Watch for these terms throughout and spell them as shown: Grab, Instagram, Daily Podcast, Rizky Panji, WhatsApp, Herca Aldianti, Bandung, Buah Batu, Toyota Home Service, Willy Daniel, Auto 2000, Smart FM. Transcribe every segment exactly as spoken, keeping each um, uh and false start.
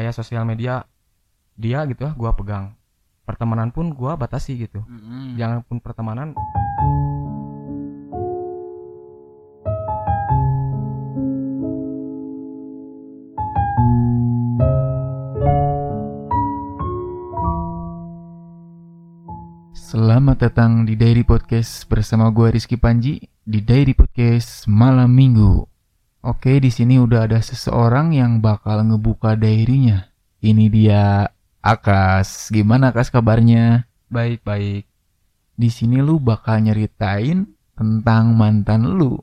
kayak sosial media dia gitu ya, gue pegang. Pertemanan pun gue batasi gitu. Mm-hmm. Jangan pun pertemanan. Selamat datang di Daily Podcast bersama gue Rizky Panji di Daily Podcast malam minggu. Oke, di sini udah ada seseorang yang bakal ngebuka diary-nya. Ini dia Akas. Gimana Akas kabarnya? Baik baik. Di sini lu bakal nyeritain tentang mantan lu.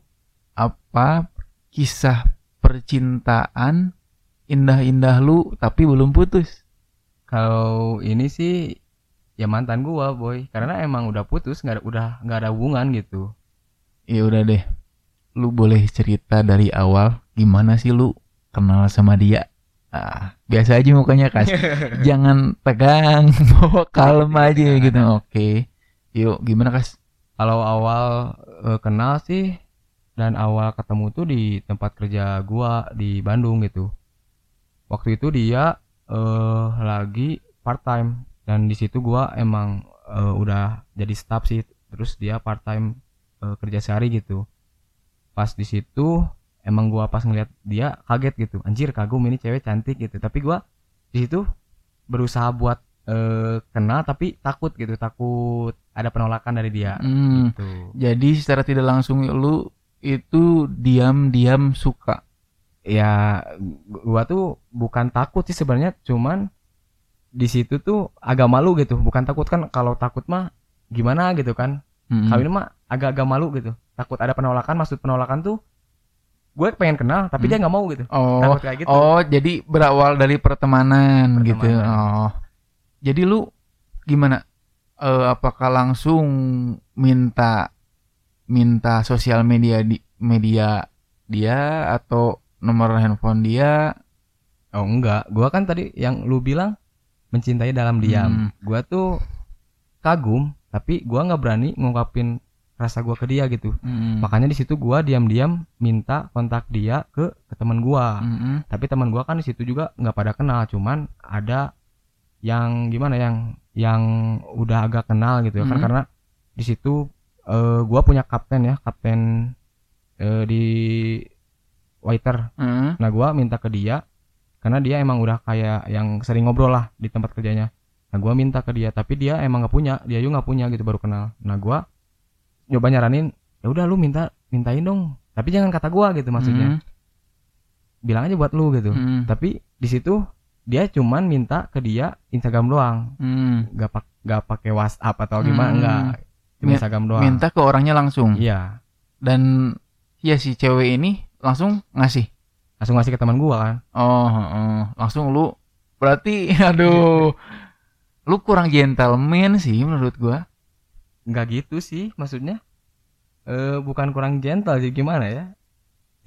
Apa kisah percintaan indah-indah lu tapi belum putus? Kalau ini sih ya mantan gua, boy. Karena emang udah putus, nggak ada, udah nggak ada hubungan gitu. Ya udah deh, lu boleh cerita dari awal gimana sih lu kenal sama dia? Ah, biasa aja mukanya Kas. Jangan tegang, bawa kalem aja gitu. Oke, yuk gimana Kas? Kalau awal eh, kenal sih dan awal ketemu tuh di tempat kerja gua di Bandung gitu. Waktu itu dia eh, lagi part time. Dan di situ gue emang uh, udah jadi staff sih, terus dia part time uh, kerja sehari gitu. Pas di situ emang gue pas ngeliat dia kaget gitu, anjir kagum ini cewek cantik gitu. Tapi gue di situ berusaha buat uh, kenal tapi takut gitu, takut ada penolakan dari dia. Hmm, gitu. Jadi secara tidak langsung lu itu diam-diam suka. Ya gue tuh bukan takut sih sebenarnya, cuman di situ tuh agak malu gitu, bukan takut kan, kalau takut mah gimana gitu kan, mm-hmm. Kalau ini mah agak-agak malu gitu, takut ada penolakan, maksud penolakan tuh gue pengen kenal tapi mm. dia nggak mau gitu, oh, takut kayak gitu. Oh jadi berawal dari pertemanan, pertemanan. Gitu. Oh jadi lu gimana? E, apakah langsung minta minta sosial media di, media dia atau nomor handphone dia? Oh enggak, gue kan tadi yang lu bilang mencintai dalam diam. hmm. Gue tuh kagum tapi gue nggak berani ngungkapin rasa gue ke dia gitu. hmm. Makanya di situ gue diam-diam minta kontak dia ke, ke teman gue. hmm. Tapi teman gue kan di situ juga nggak pada kenal, cuman ada yang gimana yang yang udah agak kenal gitu ya. hmm. Kan karena di situ uh, gue punya kapten ya, kapten uh, di waiter. hmm. Nah gue minta ke dia karena dia emang udah kayak yang sering ngobrol lah di tempat kerjanya. Nah gue minta ke dia tapi dia emang nggak punya, dia juga nggak punya gitu, baru kenal. Nah gue coba nyaranin, ya udah lu minta mintain dong tapi jangan kata gue gitu, maksudnya hmm. bilang aja buat lu gitu. hmm. Tapi di situ dia cuman minta ke dia Instagram doang, nggak hmm. nggak pakai WhatsApp atau gimana. hmm. Nggak, cuma Instagram doang, minta ke orangnya langsung. Iya, dan ya si cewek ini langsung ngasih langsung ngasih ke teman gua kan. Oh, oh, langsung lu berarti aduh. Lu kurang gentleman sih menurut gua. Enggak gitu sih maksudnya. E, bukan kurang gentle sih, gimana ya?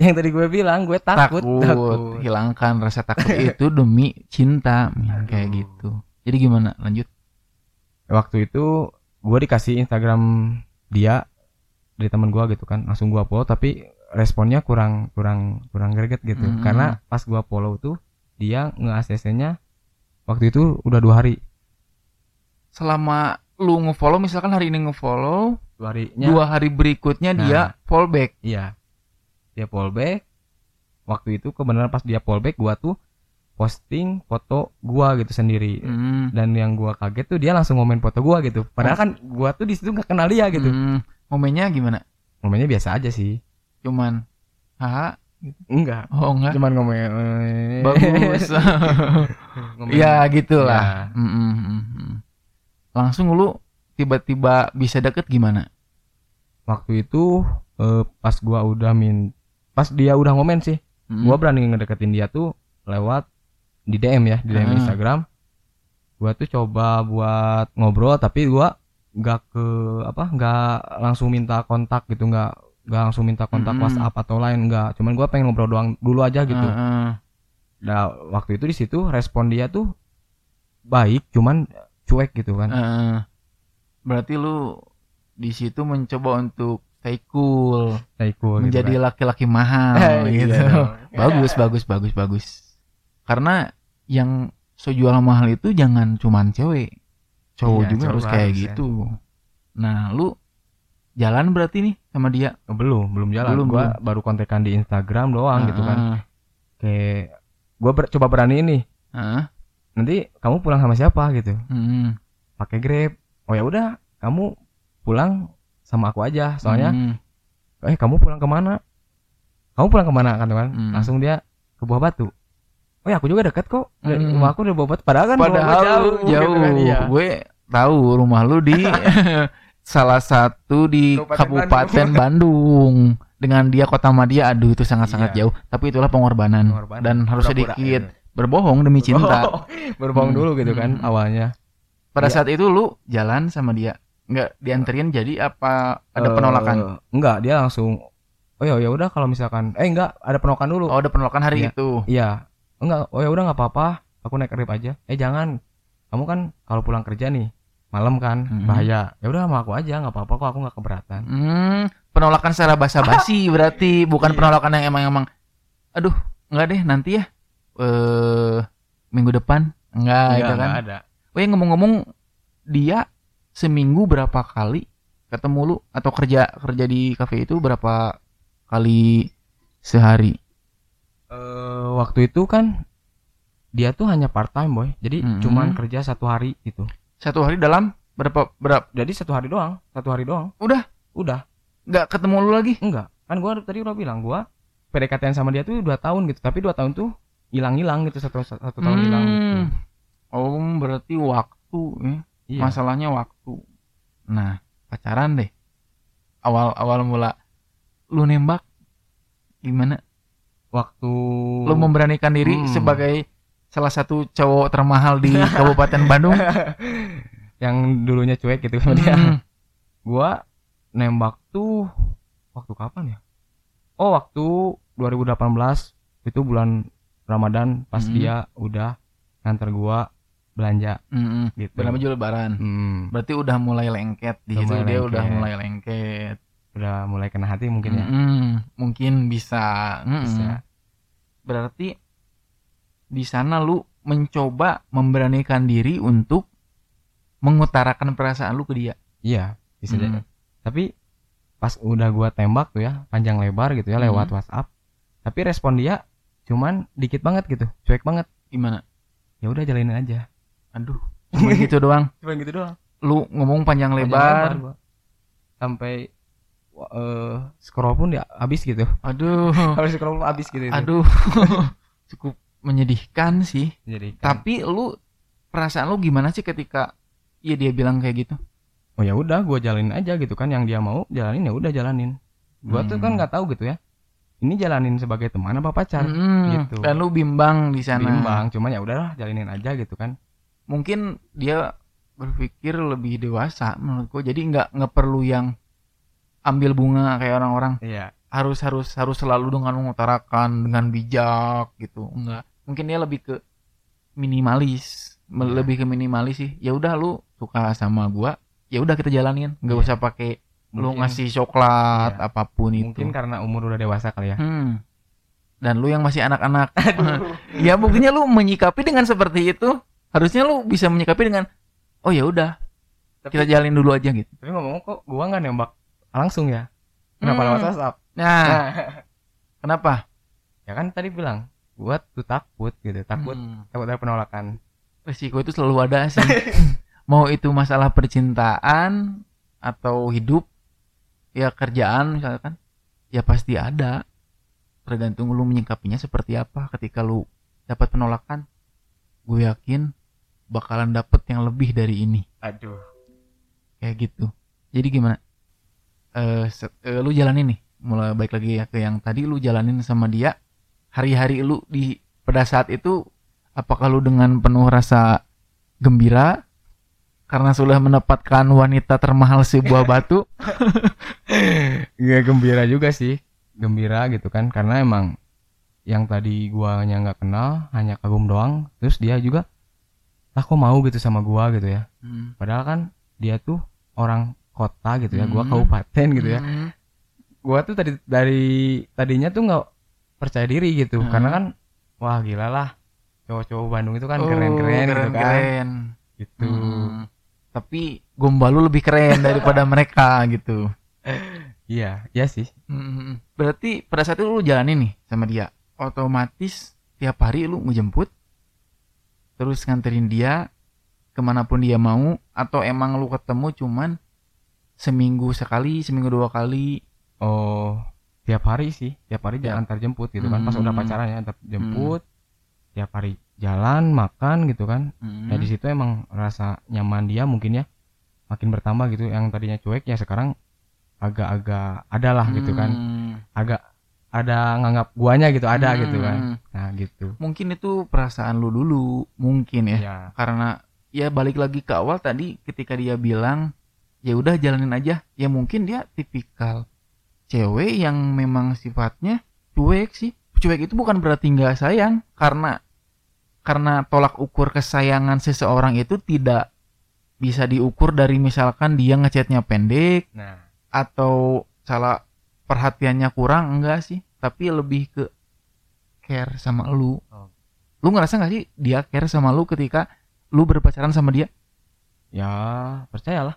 Yang tadi gue bilang gue takut, takut, takut. Hilangkan rasa takut itu demi cinta, kayak gitu. Jadi gimana? Lanjut. Waktu itu gua dikasih Instagram dia dari teman gua gitu kan. Langsung gua follow tapi responnya kurang kurang kurang greget gitu. Mm-hmm. Karena pas gua follow tuh dia nge-A C C-nya waktu itu udah dua hari. Selama lu nge-follow, misalkan hari ini nge-follow, dua harinya, dua hari berikutnya nah, dia fallback. Iya. Dia fallback. Waktu itu kebenaran pas dia fallback gua tuh posting foto gua gitu sendiri. Mm. Dan yang gua kaget tuh dia langsung komen foto gua gitu. Padahal kan gua tuh di situ enggak kenal dia gitu. Momennya mm. gimana? Momennya biasa aja sih. Cuman haha gitu. Enggak. Oh enggak. Cuman ngomongnya bagus. Ngomongnya, ya gitulah. Ya. Langsung lu tiba-tiba bisa deket gimana? Waktu itu eh, pas gua udah min pas dia udah ngomen sih. Mm-hmm. Gua berani ngedeketin dia tuh lewat di D M ya, di D M mm. Instagram. Gua tuh coba buat ngobrol tapi gua enggak ke apa? Enggak langsung minta kontak gitu, enggak Gak langsung minta kontak mm-hmm. WhatsApp atau lain, enggak. Cuman gue pengen ngobrol doang dulu aja gitu. Mm-hmm. Nah waktu itu di situ respon dia tuh baik, cuman cuek gitu kan. Mm-hmm. Berarti lu di situ mencoba untuk stay cool, stay cool menjadi gitu, laki-laki mahal gitu. Bagus, bagus, bagus, bagus. Karena yang so jualan mahal itu jangan cuman cewek, cowok iya, juga harus kayak ya. Gitu. Nah lu jalan berarti nih sama dia? Belum, belum jalan. Belum, gua belum. Baru kontekan di Instagram doang uh-huh. gitu kan. Kayak gua ber- coba beraniin nih. Uh-huh. Nanti kamu pulang sama siapa gitu? Uh-huh. Pakai Grab. Oh ya udah, kamu pulang sama aku aja. Soalnya, uh-huh. eh kamu pulang kemana? Kamu pulang kemana kan teman? Uh-huh. Langsung dia ke Buah Batu. Oh ya aku juga dekat kok. Hmm. Rumah aku udah Buah Batu. Padahal kan padahal jauh. Jauh. Kan, ya. Gue tahu rumah lu di salah satu di Kabupaten Bandung. Bandung. Dengan dia kota Madia, aduh itu sangat-sangat iya. jauh. Tapi itulah pengorbanan, pengorbanan. Dan harus pura-pura, sedikit iya. berbohong demi cinta. Berbohong hmm. dulu gitu kan hmm. awalnya. Pada ya. Saat itu lu jalan sama dia, nggak dianterin jadi apa ada uh, penolakan? Enggak, dia langsung. Oh ya ya udah kalau misalkan, eh enggak ada penolakan dulu. Oh ada penolakan hari ya. Itu. Iya. Enggak, oh ya udah enggak apa-apa, aku naik Grab aja. Eh jangan, kamu kan kalau pulang kerja nih malam kan mm-hmm. bahaya. Ya udah sama aku aja, enggak apa-apa kok, aku enggak keberatan. Hmm, penolakan secara basa-basi ah. berarti bukan iya. penolakan yang emang-emang. Aduh, enggak deh nanti ya. Eh minggu depan enggak, enggak ada kan? Ada. Oh ya ngomong-ngomong dia seminggu berapa kali ketemu lu atau kerja kerja di kafe itu berapa kali sehari? Uh, waktu itu kan dia tuh hanya part time boy, jadi mm-hmm. cuman kerja satu hari gitu. Satu hari dalam berapa berapa? Jadi satu hari doang, satu hari doang. Udah, udah. Nggak ketemu lu lagi? Enggak. Kan gua tadi udah bilang gua P D K T-an sama dia tuh dua tahun gitu, tapi dua tahun tuh hilang-hilang gitu, satu satu tahun hmm. hilang. Gitu. Oh berarti waktu, ya? Iya. Masalahnya waktu. Nah pacaran deh. Awal awal mula lu nembak gimana? Waktu lu memberanikan diri hmm. sebagai salah satu cowok termahal di Kabupaten Bandung yang dulunya cuek gitu kan dia. Hmm. Gua nembak tuh waktu kapan ya? Oh, waktu dua ribu delapan belas itu bulan Ramadan pas hmm. dia udah nganter gua belanja. Hmm. Gitu. Belanja baju lebaran. Hmm. Berarti udah mulai lengket di situ dia udah mulai lengket. Udah mulai kena hati mungkin ya mm-hmm. mungkin bisa. Mm-hmm. Bisa berarti di sana lu mencoba memberanikan diri untuk mengutarakan perasaan lu ke dia. Iya bisa mm. Tapi pas udah gua tembak tuh ya panjang lebar gitu ya mm. lewat WhatsApp, tapi respon dia cuman dikit banget gitu, cuek banget. Gimana? Ya udah jalanin aja. Aduh cuman gitu doang. Cuman gitu doang lu ngomong panjang, panjang lebar, lebar sampai Uh, scroll pun ya habis gitu. Aduh, habis scroll pun habis gitu. Aduh, cukup menyedihkan sih. Menyedihkan. Tapi lu perasaan lu gimana sih ketika ya dia bilang kayak gitu? Oh ya udah, gue jalanin aja gitu kan. Yang dia mau jalanin ya udah jalanin. Gue hmm. tuh kan nggak tahu gitu ya. Ini jalanin sebagai teman apa pacar? Hmm. Gitu. Dan lu bimbang di sana. Bimbang, cuman ya udahlah jalanin aja gitu kan. Mungkin dia berpikir lebih dewasa menurutku. Jadi nggak nggak perlu yang ambil bunga kayak orang-orang. Iya. Harus harus harus selalu dengan mengutarakan dengan bijak gitu. Enggak. Mungkin dia lebih ke minimalis, iya. lebih ke minimalis sih. Ya udah lu suka sama gua, ya udah kita jalanin. Enggak iya. usah pakai lu ngasih coklat iya. apapun itu. Mungkin karena umur udah dewasa kali ya. Hmm. Dan lu yang masih anak-anak. Ya mungkinnya lu menyikapi dengan seperti itu. Harusnya lu bisa menyikapi dengan oh ya udah. Kita jalanin dulu aja gitu. Tapi ngomong kok gua enggak nembak langsung ya. Kenapa hmm. lewat WhatsApp? Nah. nah. Kenapa? Ya kan tadi bilang, gua tuh takut gitu, takut hmm. takut ada penolakan. Risiko itu selalu ada sih. Mau itu masalah percintaan atau hidup, ya kerjaan misalkan, ya pasti ada. Tergantung lu menyikapinya seperti apa. Ketika lu dapat penolakan, gue yakin bakalan dapet yang lebih dari ini. Aduh. Kayak gitu. Jadi gimana? Uh, set, uh, lu jalanin nih, mulai baik lagi ya ke yang tadi, lu jalanin sama dia hari-hari lu di pada saat itu, apakah lu dengan penuh rasa gembira karena sudah mendapatkan wanita termahal si Buah Batu? Ya gembira juga sih, gembira gitu kan, karena emang yang tadi guanya nggak kenal hanya kagum doang, terus dia juga lah kok mau gitu sama gua gitu ya, hmm. padahal kan dia tuh orang kota gitu ya, hmm. gua kabupaten gitu ya. Hmm. Gua tuh tadi dari tadinya tuh nggak percaya diri gitu, hmm. karena kan wah gila lah cowok-cowok Bandung itu kan oh, keren-keren, keren-keren gitu kan gitu. Hmm. Tapi gombal lu lebih keren daripada mereka gitu. Iya, iya sih. Hmm. Berarti pada saat itu lu jalanin nih sama dia, otomatis tiap hari lu ngejemput terus nganterin dia kemanapun dia mau, atau emang lu ketemu cuman seminggu sekali, seminggu dua kali? Oh, tiap hari sih, tiap hari ya. Antar jemput gitu kan. Hmm. Pas udah pacaran ya antar jemput, hmm. tiap hari jalan, makan gitu kan. Hmm. Nah di situ emang rasa nyaman dia mungkin ya makin bertambah gitu. Yang tadinya cuek ya sekarang agak-agak ada lah gitu kan. Hmm. Agak ada nganggap guanya gitu, ada hmm. gitu kan. Nah gitu. Mungkin itu perasaan lu dulu mungkin ya, ya. Karena ya balik lagi ke awal tadi ketika dia bilang ya udah jalanin aja, ya mungkin dia tipikal cewek yang memang sifatnya cuek sih. Cuek itu bukan berarti nggak sayang, karena karena tolak ukur kesayangan seseorang itu tidak bisa diukur dari misalkan dia ngechatnya pendek, nah. atau salah perhatiannya kurang, enggak sih, tapi lebih ke care sama lu. Oh. Lu ngerasa nggak sih dia care sama lu ketika lu berpacaran sama dia? Ya percayalah.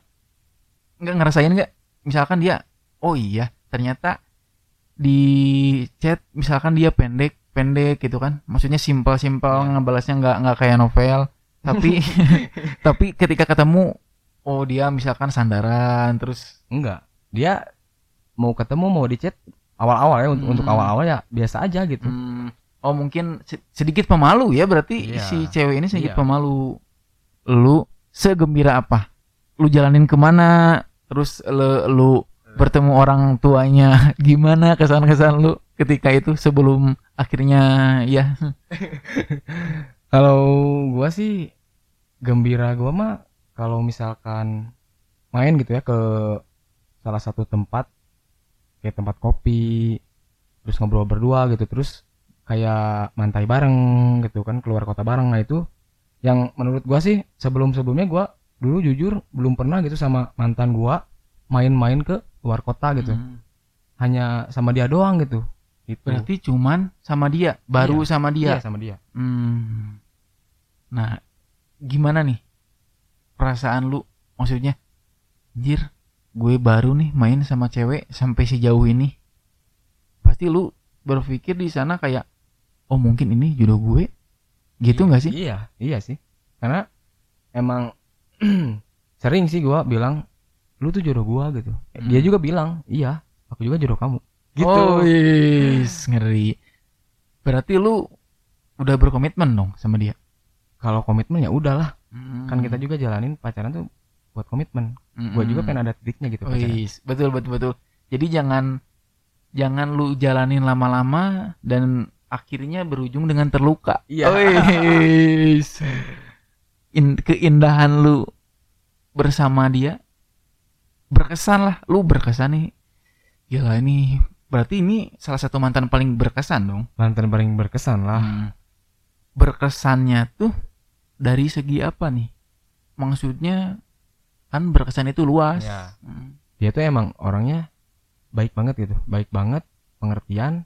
Nggak ngerasain nggak? Misalkan dia, oh iya ternyata di chat misalkan dia pendek pendek gitu kan, maksudnya simple simple ya. Ngebalasnya nggak nggak kayak novel, tapi tapi ketika ketemu oh dia misalkan sandaran terus. Enggak, dia mau ketemu mau di chat awal awal ya, hmm. untuk awal awal ya biasa aja gitu. Hmm. Oh mungkin sedikit pemalu ya berarti ya. Si cewek ini sedikit ya. Pemalu. Lu segembira apa? Lu jalanin kemana? Terus le, lu bertemu orang tuanya, gimana kesan-kesan lu ketika itu sebelum akhirnya ya? Kalau gua sih gembira, gua mah kalau misalkan main gitu ya ke salah satu tempat kayak tempat kopi, terus ngobrol berdua gitu, terus kayak mantai bareng gitu kan, keluar kota bareng. Nah itu yang menurut gua sih sebelum-sebelumnya gua dulu jujur belum pernah gitu sama mantan gua main-main ke luar kota gitu. Hmm. Hanya sama dia doang gitu. Itu. Berarti cuman sama dia, baru iya. sama dia. Iya, sama dia. Hmm. Nah, gimana nih perasaan lu? Maksudnya, anjir, gue baru nih main sama cewek sampai sejauh ini. Pasti lu berpikir di sana kayak, oh mungkin ini jodoh gue. Gitu nggak sih? Iya, iya sih. Karena emang sering sih gue bilang lu tuh jodoh gue gitu. Hmm. Dia juga bilang iya aku juga jodoh kamu gitu. Oh yes, ngeri. Berarti lu udah berkomitmen dong sama dia? Kalau komitmen ya udahlah. Hmm. Kan kita juga jalanin pacaran tuh buat komitmen. Hmm. Gue juga pengen ada titiknya gitu. Oh, pacaran yes. betul betul betul jadi jangan jangan lu jalanin lama-lama dan akhirnya berujung dengan terluka. Iya. Oh, yes. In, keindahan lu bersama dia berkesan lah. Lu berkesan nih. Gila ini berarti ini salah satu mantan paling berkesan dong. Mantan paling berkesan lah. Hmm. Berkesannya tuh dari segi apa nih? Maksudnya kan berkesan itu luas ya. Hmm. Dia tuh emang orangnya baik banget gitu. Baik banget, pengertian.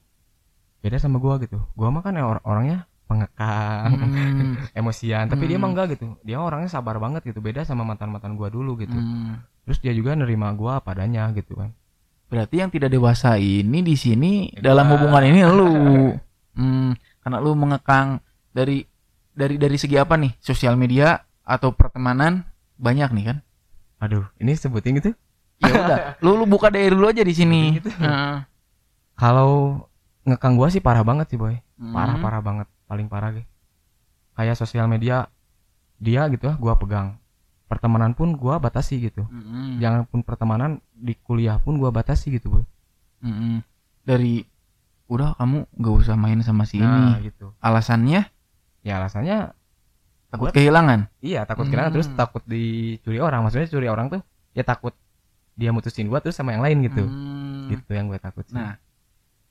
Beda sama gua gitu. Gua mah kan or- orangnya pengekang, hmm. emosian, tapi hmm. dia emang enggak gitu. Dia orangnya sabar banget gitu, beda sama mantan-mantan gua dulu gitu. Hmm. Terus dia juga nerima gua padanya gitu kan. Berarti yang tidak dewasa ini di sini ya, dalam hubungan ini lu, hmm, karena lu mengekang dari dari dari segi apa nih? Sosial media atau pertemanan banyak nih kan? Aduh, ini sebutin gitu? Ya udah, lu lu buka dari dulu aja di sini. Gitu. Nah. Kalau ngekang gua sih parah banget sih boy, hmm. parah parah banget. Paling parah gitu. Kayak sosial media dia gitu lah gue pegang. Pertemanan pun gue batasi gitu. Mm-hmm. Jangan pun pertemanan, di kuliah pun gue batasi gitu boy. Mm-hmm. Dari udah kamu gak usah main sama si nah, ini gitu. Alasannya? Ya alasannya takut buat, kehilangan. Iya takut mm-hmm. kehilangan, terus takut dicuri orang. Maksudnya curi orang tuh ya takut dia mutusin gue terus sama yang lain gitu. Mm-hmm. Gitu yang gue takut sih. Nah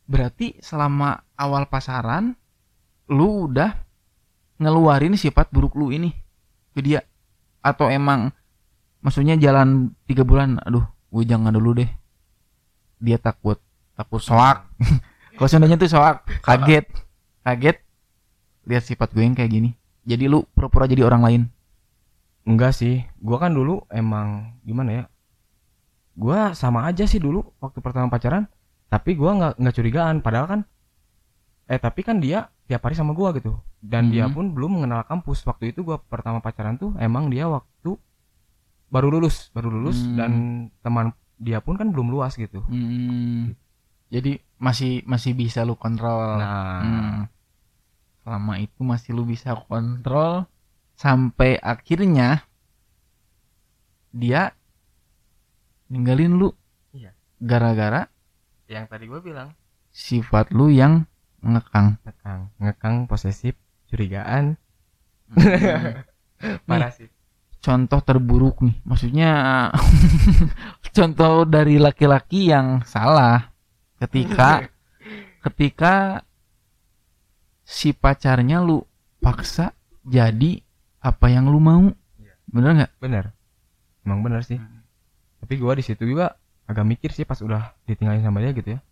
berarti selama awal pasaran lu udah ngeluarin sifat buruk lu ini ke dia? Atau emang maksudnya jalan tiga bulan, aduh gue jangan dulu deh, dia takut takut soak. Kalau seandainya tuh soak, kaget kaget lihat sifat gue yang kayak gini. Jadi lu pura-pura jadi orang lain? Enggak sih, gue kan dulu emang gimana ya, gue sama aja sih dulu waktu pertama pacaran. Tapi gue nggak nggak curigaan, padahal kan eh tapi kan dia tiap hari sama gue gitu. Dan mm-hmm. dia pun belum mengenal kampus. Waktu itu gue pertama pacaran tuh emang dia waktu baru lulus, baru lulus mm-hmm. dan teman dia pun kan belum luas gitu. Mm-hmm. Jadi masih masih bisa lu kontrol. Nah, hmm. selama itu masih lu bisa kontrol sampai akhirnya dia ninggalin lu. Iya. Gara-gara yang tadi gue bilang, sifat lu yang ngekang, ngekang, ngekang, posesif, curigaan. Mm-hmm. Parah sih. Contoh terburuk nih, maksudnya contoh dari laki-laki yang salah. Ketika ketika si pacarnya lu paksa jadi apa yang lu mau. Bener gak? Bener. Emang bener sih. Hmm. Tapi gua di situ juga agak mikir sih pas udah ditinggalin sama dia gitu ya.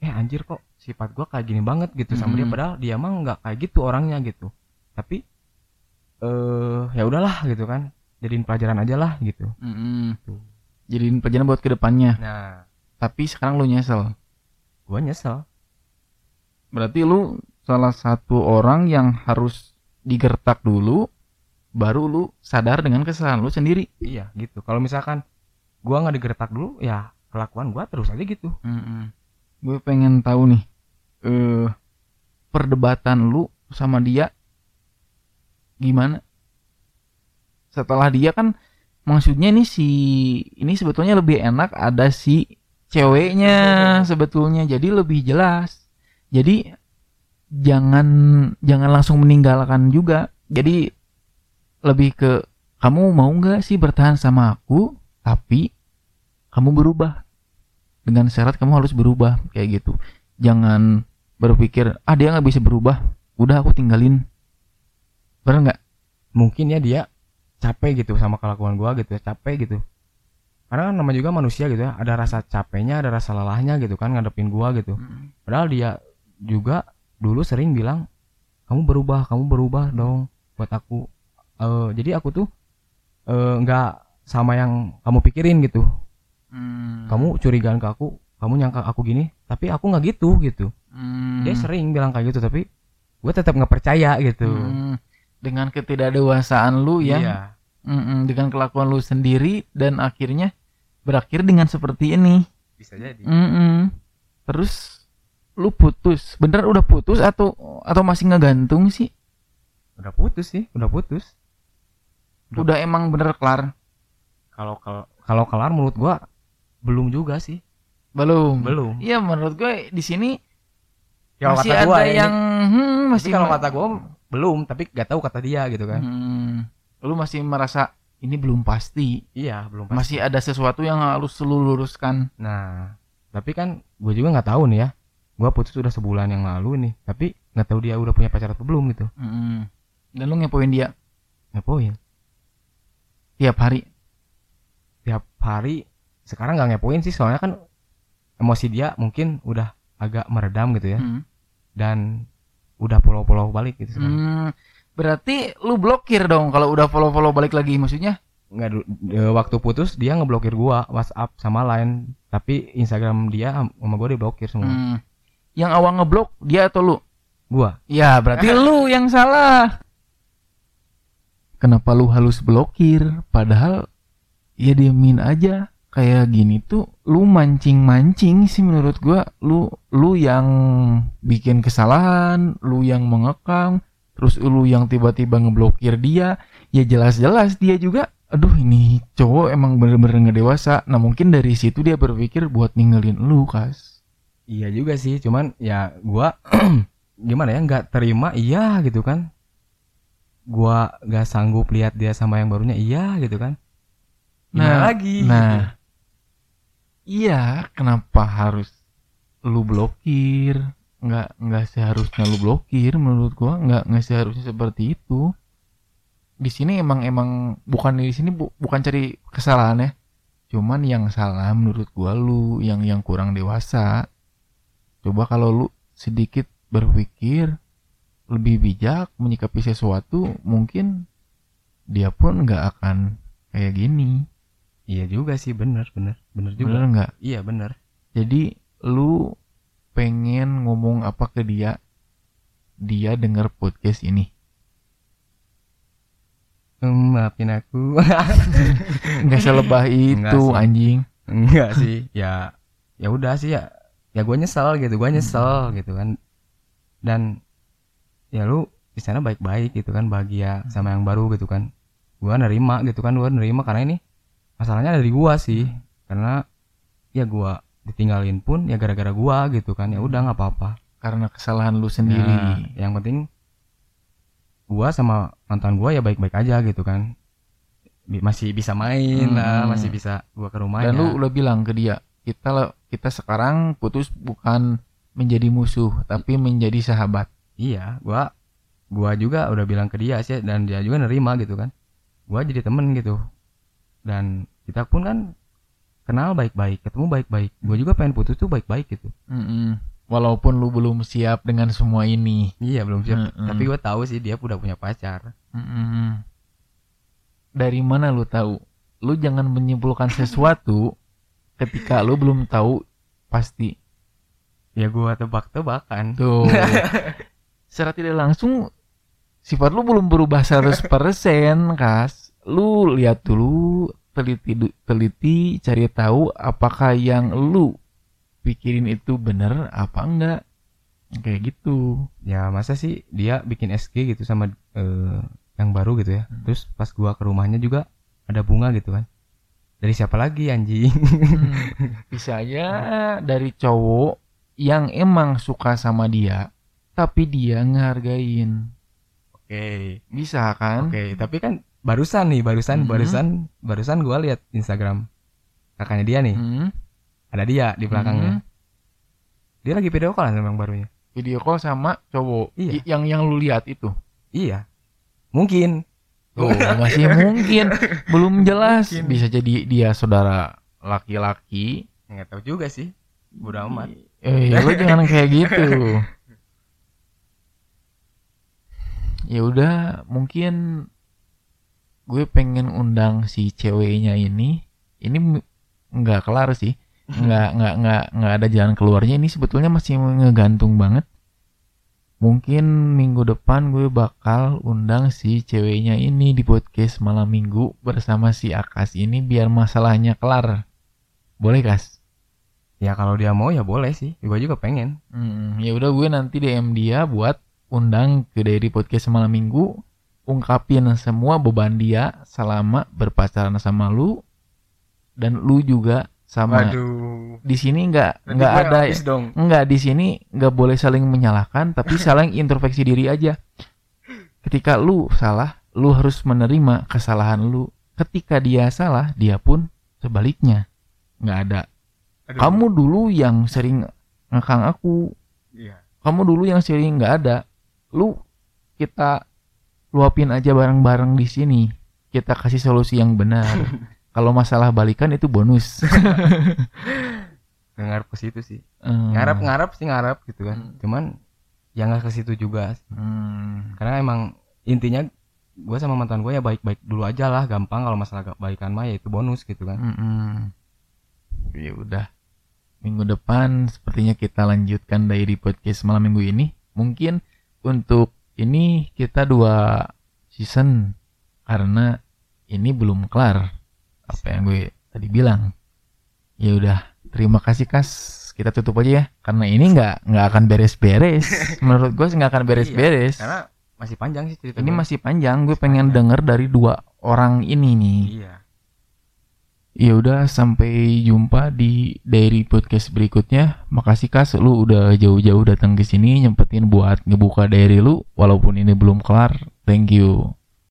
Eh anjir kok sifat gua kayak gini banget gitu hmm. sama dia, padahal dia emang gak kayak gitu orangnya gitu. Tapi eh ya udahlah gitu kan. Jadiin pelajaran aja lah gitu. Hmm. Jadiin pelajaran buat kedepannya. Nah, tapi sekarang lu nyesel. Gua nyesel. Berarti lu salah satu orang yang harus digertak dulu, baru lu sadar dengan kesalahan lu sendiri. Iya gitu. Kalau misalkan gua gak digertak dulu, ya kelakuan gua terus aja gitu. Mm-mm. Gue pengen tahu nih uh, perdebatan lu sama dia gimana? Setelah dia kan, maksudnya nih si ini sebetulnya lebih enak ada si ceweknya sebetulnya, jadi lebih jelas. Jadi jangan jangan langsung meninggalkan juga. Jadi lebih ke kamu mau nggak sih bertahan sama aku, tapi kamu berubah dengan syarat kamu harus berubah kayak gitu. Jangan berpikir ah dia nggak bisa berubah, udah aku tinggalin. Bener nggak? Mungkin ya dia capek gitu sama kelakuan gue gitu, capek gitu. Karena kan nama juga manusia gitu ya, ada rasa capeknya, ada rasa lelahnya gitu kan ngadepin gua gitu. Padahal dia juga dulu sering bilang, kamu berubah, kamu berubah dong buat aku. Uh, jadi aku tuh uh, gak sama yang kamu pikirin gitu. Hmm. Kamu curigaan ke aku, kamu nyangka aku gini, tapi aku gak gitu gitu. Hmm. Dia sering bilang kayak gitu, tapi gua tetap gak percaya gitu. Hmm. Dengan ketidakdewasaan lu ya. Iya. Mm-mm, dengan kelakuan lu sendiri dan akhirnya berakhir dengan seperti ini. Bisa jadi. Mm-mm. Terus lu putus, bener udah putus atau atau masih ngegantung sih? Udah putus sih, udah putus. Udah, udah emang bener kelar. Kalau kalau kelar menurut gua belum juga sih. Belum. Belum. Iya menurut gua di sini ya, masih kata ada yang hmm, masih kalau kata gua belum, tapi gak tahu kata dia gitu kan. Hmm. Lu masih merasa ini belum pasti. Iya, belum pasti. Masih ada sesuatu yang harus lu luruskan. Nah, tapi kan gue juga nggak tahu nih ya. Gue putus udah sebulan yang lalu nih, tapi nggak tahu dia udah punya pacar atau belum gitu. Mm-hmm. Dan lu ngepoin dia? Ngepoin. Tiap hari. Tiap hari. Sekarang nggak ngepoin sih, soalnya kan emosi dia mungkin udah agak meredam gitu ya. Mm-hmm. Dan udah follow-follow balik gitu sekarang. Mm-hmm. Berarti lu blokir dong kalau udah follow-follow balik lagi, maksudnya? Enggak, waktu putus dia ngeblokir gua WhatsApp sama Line, tapi Instagram dia sama gua diblokir semua. Hmm. Yang awal ngeblok dia atau lu? Gua. Ya, berarti lu yang salah. Kenapa lu halus blokir? Padahal ya diemin aja. Kayak gini tuh lu mancing-mancing sih menurut gua. Lu lu yang bikin kesalahan, lu yang mengekang. Terus lu yang tiba-tiba ngeblokir dia, ya jelas-jelas dia juga, aduh ini cowok emang bener-bener gak dewasa. Nah mungkin dari situ dia berpikir buat ninggalin lu, Kas. Iya juga sih, cuman ya gua gimana ya, gak terima iya gitu kan. Gua gak sanggup lihat dia sama yang barunya iya gitu kan. Gimana nah, lagi? Nah, gitu. Iya kenapa harus lu blokir? nggak nggak seharusnya lu blokir menurut gua, nggak nggak seharusnya seperti itu. Di sini emang emang bukan di sini bu, bukan cari kesalahan ya, cuman yang salah menurut gua lu yang yang kurang dewasa. Coba kalau lu sedikit berpikir lebih bijak menyikapi sesuatu, mungkin dia pun nggak akan kayak gini. Iya juga sih, benar benar benar juga. Benar nggak? Iya benar. Jadi lu pengen ngomong apa ke dia, dia denger podcast ini? Um, maafin aku. Nggak selebah itu anjing. Enggak sih, ya ya udah sih ya, ya gue nyesel gitu, gue nyesel gitu kan. Dan ya lu di sana baik-baik gitu kan, bahagia sama yang baru gitu kan. Gue nerima gitu kan, gue nerima karena ini masalahnya dari gue sih, karena ya gue ditinggalin pun ya gara-gara gue gitu kan. Ya udah nggak apa-apa. Karena kesalahan lu sendiri. Nah, yang penting gue sama mantan gue ya baik-baik aja gitu kan. Masih bisa main hmm. lah, masih bisa gua ke rumahnya. Dan lu udah bilang ke dia, kita kita sekarang putus bukan menjadi musuh, tapi menjadi sahabat. Iya, gua gua juga udah bilang ke dia sih, dan dia juga nerima gitu kan. Gua jadi temen gitu. Dan kita pun kan kenal baik-baik, ketemu baik-baik. Gua juga pengen putus tuh baik-baik gitu. Mm-mm. Walaupun lu belum siap dengan semua ini. Iya, belum siap. Mm-mm. Tapi gua tahu sih dia udah punya pacar. Mm-mm. Dari mana lu tahu? Lu jangan menyimpulkan sesuatu ketika lu belum tahu pasti. Ya gua tebak-tebakan. Tuh. Secara tidak langsung sifat lu belum berubah seratus persen, Kas. Lu lihat dulu, teliti teliti cari tahu apakah yang lu pikirin itu benar apa enggak. Kayak gitu. Ya masa sih dia bikin S G gitu sama uh... yang baru gitu ya. hmm. Terus pas gua ke rumahnya juga ada bunga gitu kan. Dari siapa lagi anjing? hmm. Bisa aja dari cowok yang emang suka sama dia, tapi dia ngehargain. Oke okay. Bisa kan. Oke okay. Tapi kan barusan nih, barusan hmm. barusan barusan gua lihat Instagram kakaknya dia nih. hmm. Ada dia di belakangnya. hmm. Dia lagi video call sama yang barunya. Video call sama cowok. Iya. Yang yang lu lihat itu. Iya. Mungkin. Oh, masih mungkin. Belum jelas. Mungkin. Bisa jadi dia saudara laki-laki. Nggak tahu juga sih. Bodo amat. Eh, ya lu jangan kayak gitu. Ya udah, mungkin gue pengen undang si ceweknya ini. Ini nggak kelar sih. Nggak nggak nggak nggak ada jalan keluarnya. Ini sebetulnya masih ngegantung banget. Mungkin minggu depan gue bakal undang si ceweknya ini di podcast malam minggu bersama si Akas ini biar masalahnya kelar. Boleh, Kas? Ya kalau dia mau ya boleh sih. Gue juga pengen. Hmm, ya udah gue nanti D M dia buat undang ke Daily Podcast malam minggu, ungkapin semua beban dia selama berpacaran sama lu dan lu juga sama. Waduh. Di sini nggak nggak ada nggak di sini nggak boleh saling menyalahkan, tapi saling introspeksi diri aja. Ketika lu salah, lu harus menerima kesalahan lu. Ketika dia salah, dia pun sebaliknya. Nggak ada. Aduh. Kamu dulu yang sering ngekang aku. Iya. Kamu dulu yang sering nggak ada. Lu kita luapin aja bareng-bareng di sini. Kita kasih solusi yang benar. Kalau masalah balikan itu bonus. Ngarep ke situ sih. Hmm. Ngarep-ngarep sih ngarep gitu kan. Hmm. Cuman ya gak ke situ juga. Hmm. Karena emang intinya gue sama mantan gue ya baik-baik dulu aja lah. Gampang kalau masalah balikan mah ya itu bonus gitu kan. Hmm. Ya udah. Minggu depan sepertinya kita lanjutkan dari podcast malam minggu ini. Mungkin untuk ini kita dua season. Karena ini belum kelar. Apa yang gue tadi bilang. Ya udah, terima kasih Kas. Kita tutup aja ya, karena ini nggak nggak akan beres-beres. Menurut gue nggak akan beres-beres. Iya, karena masih panjang sih cerita. Ini gue. masih panjang. Gue masih pengen panjang. Denger dari dua orang ini nih. Iya. Ya udah, sampai jumpa di Diary Podcast berikutnya. Makasih Kas, lu udah jauh-jauh datang ke sini nyempetin buat ngebuka diary lu, walaupun ini belum kelar. Thank you.